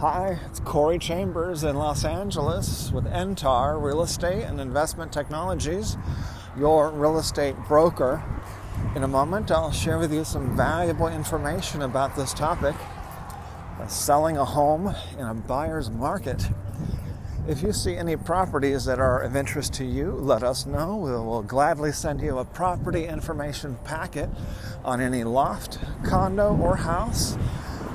Hi, it's Corey Chambers in Los Angeles with NTAR, Real Estate and Investment Technologies, your real estate broker. In a moment, I'll share with you some valuable information about this topic, selling a home in a buyer's market. If you see any properties that are of interest to you, let us know. We will gladly send you a property information packet on any loft, condo, or house.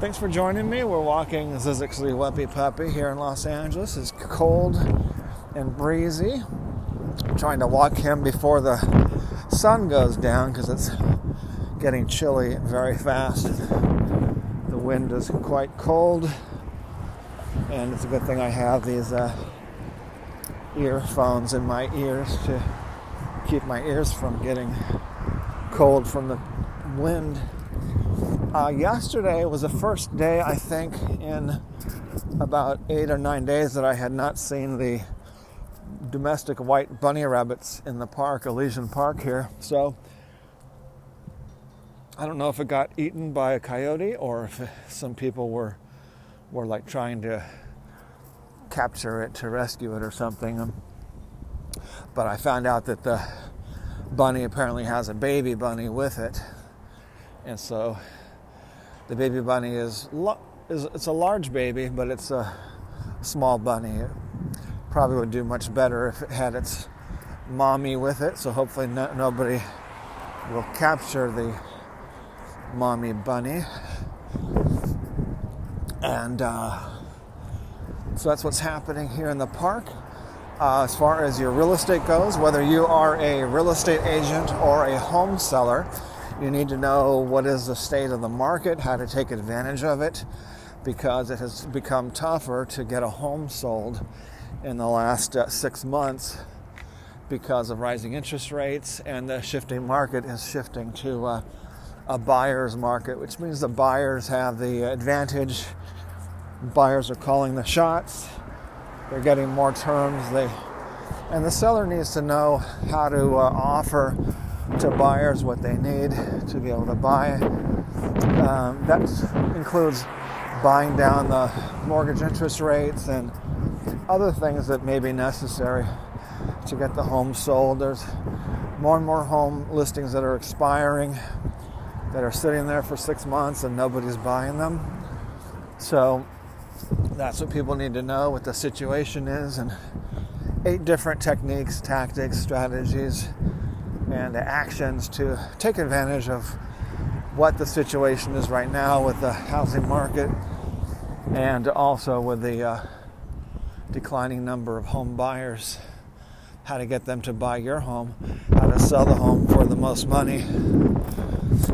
Thanks for joining me. We're walking. This is actually Wuppie Puppy here in Los Angeles. It's cold and breezy. I'm trying to walk him before the sun goes down because it's getting chilly very fast. The wind is quite cold, and it's a good thing I have these earphones in my ears to keep my ears from getting cold from the wind. Yesterday was the first day, I think, in about 8 or 9 days that I had not seen the domestic white bunny rabbits in the park, Elysian Park here. So I don't know if it got eaten by a coyote or if some people were like trying to capture it to rescue it or something. But I found out that the bunny apparently has a baby bunny with it, and so the baby bunny is a large baby, but it's a small bunny. It probably would do much better if it had its mommy with it, so hopefully nobody will capture the mommy bunny. And so that's what's happening here in the park. As far as your real estate goes, whether you are a real estate agent or a home seller, you need to know what is the state of the market, how to take advantage of it, because it has become tougher to get a home sold in the last 6 months because of rising interest rates, and the shifting market is shifting to a buyer's market, which means the buyers have the advantage. Buyers are calling the shots. They're getting more terms. And the seller needs to know how to offer to buyers what they need to be able to buy. That includes buying down the mortgage interest rates and other things that may be necessary to get the home sold. There's more and more home listings that are expiring, that are sitting there for 6 months and nobody's buying them. So that's what people need to know, what the situation is, and 8 different techniques, tactics, strategies, and actions to take advantage of what the situation is right now with the housing market, and also with the declining number of home buyers, how to get them to buy your home, how to sell the home for the most money.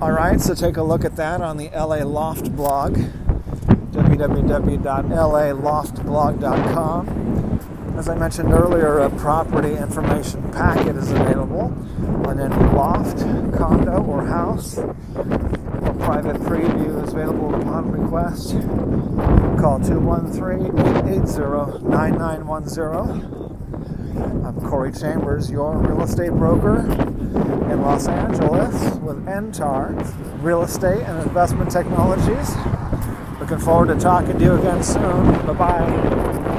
All right, so take a look at that on the LA Loft blog, www.laloftblog.com. As I mentioned earlier, a property information packet is available on any loft, condo, or house. A private preview is available upon request. Call 213-880-9910. I'm Corey Chambers, your real estate broker in Los Angeles with NTAR, Real Estate and Investment Technologies. Looking forward to talking to you again soon. Bye-bye.